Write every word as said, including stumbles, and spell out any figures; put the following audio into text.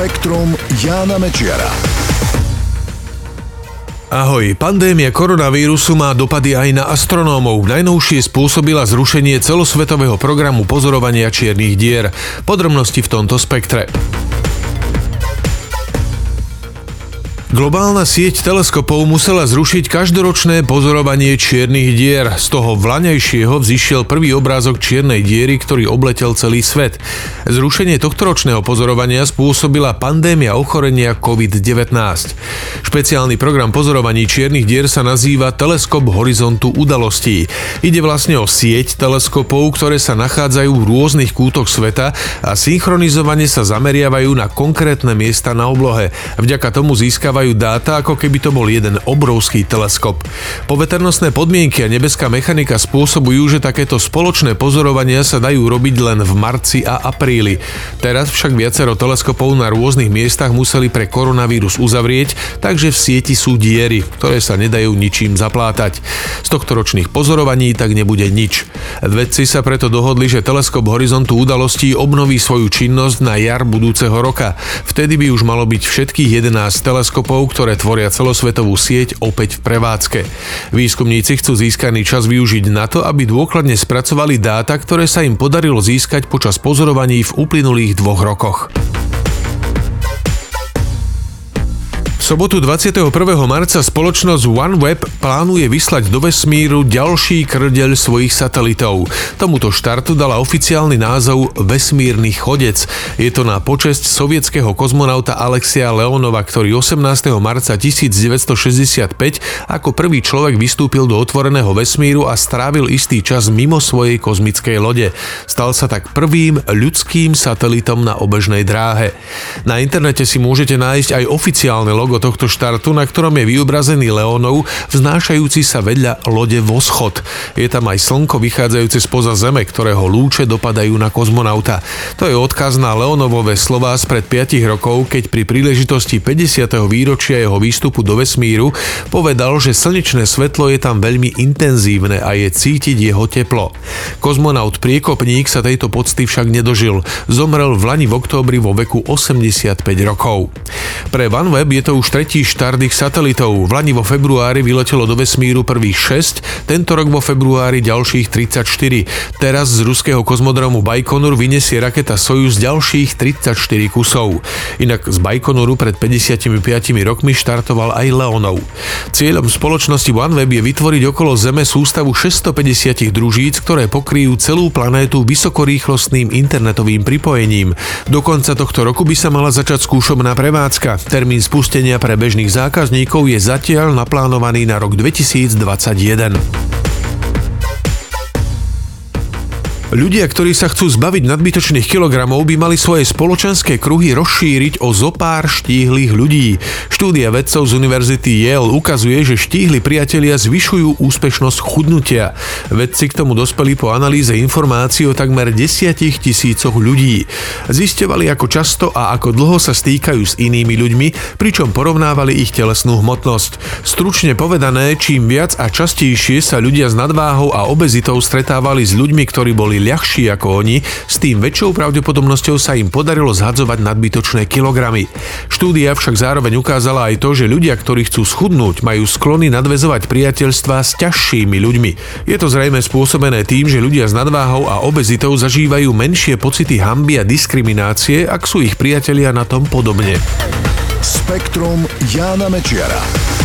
Spektrum Jána Mečiara. Ahoj, pandémia koronavírusu má dopady aj na astronómov. Najnovšie spôsobila zrušenie celosvetového programu pozorovania čiernych dier. Podrobnosti v tomto spektre. Globálna sieť teleskopov musela zrušiť každoročné pozorovanie čiernych dier. Z toho vlaňajšieho vzišiel prvý obrázok čiernej diery, ktorý obletel celý svet. Zrušenie tohtoročného pozorovania spôsobila pandémia ochorenia covid devätnásť. Špeciálny program pozorovaní čiernych dier sa nazýva Teleskop horizontu udalostí. Ide vlastne o sieť teleskopov, ktoré sa nachádzajú v rôznych kútoch sveta a synchronizovane sa zameriavajú na konkrétne miesta na oblohe. Vďaka tomu získavajú dáta, ako keby to bol jeden obrovský teleskop. Poveternostné podmienky a nebeská mechanika spôsobujú, že takéto spoločné pozorovania sa dajú robiť len v marci a apríli. Teraz však viacero teleskopov na rôznych miestach museli pre koronavírus uzavrieť, takže v sieti sú diery, ktoré sa nedajú ničím zaplátať. Z tohtoročných pozorovaní tak nebude nič. Vedci sa preto dohodli, že teleskop horizontu udalostí obnoví svoju činnosť na jar budúceho roka. Vtedy by už malo byť všetkých jedenásť teleskopov, ktoré tvoria celosvetovú sieť, opäť v prevádzke. Výskumníci chcú získaný čas využiť na to, aby dôkladne spracovali dáta, ktoré sa im podarilo získať počas pozorovaní v uplynulých dvoch rokoch. V sobotu dvadsiateho prvého marca spoločnosť OneWeb plánuje vyslať do vesmíru ďalší krdeľ svojich satelitov. Tomuto štartu dala oficiálny názov Vesmírny chodec. Je to na počesť sovietského kozmonauta Alexeja Leonova, ktorý osemnásteho marca devätnásťstošesťdesiatpäť ako prvý človek vystúpil do otvoreného vesmíru a strávil istý čas mimo svojej kozmickej lode. Stal sa tak prvým ľudským satelitom na obežnej dráhe. Na internete si môžete nájsť aj oficiálne logo tohto štartu, na ktorom je vyobrazený Leonov, vznášajúci sa vedľa lode Voskhod. Je tam aj slnko vychádzajúce spoza Zeme, ktorého lúče dopadajú na kozmonauta. To je odkaz na Leonovové slová spred piatich rokov, keď pri príležitosti päťdesiateho výročia jeho výstupu do vesmíru povedal, že slnečné svetlo je tam veľmi intenzívne a je cítiť jeho teplo. Kozmonaut priekopník sa tejto pocty však nedožil. Zomrel vlani v októbri vo veku osemdesiatpäť rokov. Pre OneWeb je to už tretí štart ich satelitov. Vlani vo februári vyletelo do vesmíru prvých šesť, tento rok vo februári ďalších tridsaťštyri. Teraz z ruského kozmodromu Baikonur vyniesie raketa Soyuz ďalších tridsaťštyri kusov. Inak z Baikonuru pred päťdesiatimi piatimi rokmi štartoval aj Leonov. Cieľom spoločnosti OneWeb je vytvoriť okolo Zeme sústavu šesťstopäťdesiat družíc, ktoré pokryjú celú planétu vysokorýchlostným internetovým pripojením. Do konca tohto roku by sa mala začať skúšobná prevádzka. Termín spúšťania Pustenia pre bežných zákazníkov je zatiaľ naplánovaný na rok dvetisícdvadsaťjeden. Ľudia, ktorí sa chcú zbaviť nadbytočných kilogramov, by mali svoje spoločenské kruhy rozšíriť o zopár štíhlych ľudí. Štúdia vedcov z univerzity Yale ukazuje, že štíhli priatelia zvyšujú úspešnosť chudnutia. Vedci k tomu dospeli po analýze informácií o takmer desiatich tisícoch ľudí. Zisťovali, ako často a ako dlho sa stýkajú s inými ľuďmi, pričom porovnávali ich telesnú hmotnosť. Stručne povedané, čím viac a častejšie sa ľudia s nadváhou a obezitou stretávali s ľuďmi, ktorí boli ľahší ako oni, s tým väčšou pravdepodobnosťou sa im podarilo zhadzovať nadbytočné kilogramy. Štúdia však zároveň ukázala aj to, že ľudia, ktorí chcú schudnúť, majú sklony nadväzovať priateľstvá s ťažšími ľuďmi. Je to zrejme spôsobené tým, že ľudia s nadváhou a obezitou zažívajú menšie pocity hanby a diskriminácie, ak sú ich priatelia na tom podobne. Spektrum Jána Mečiara.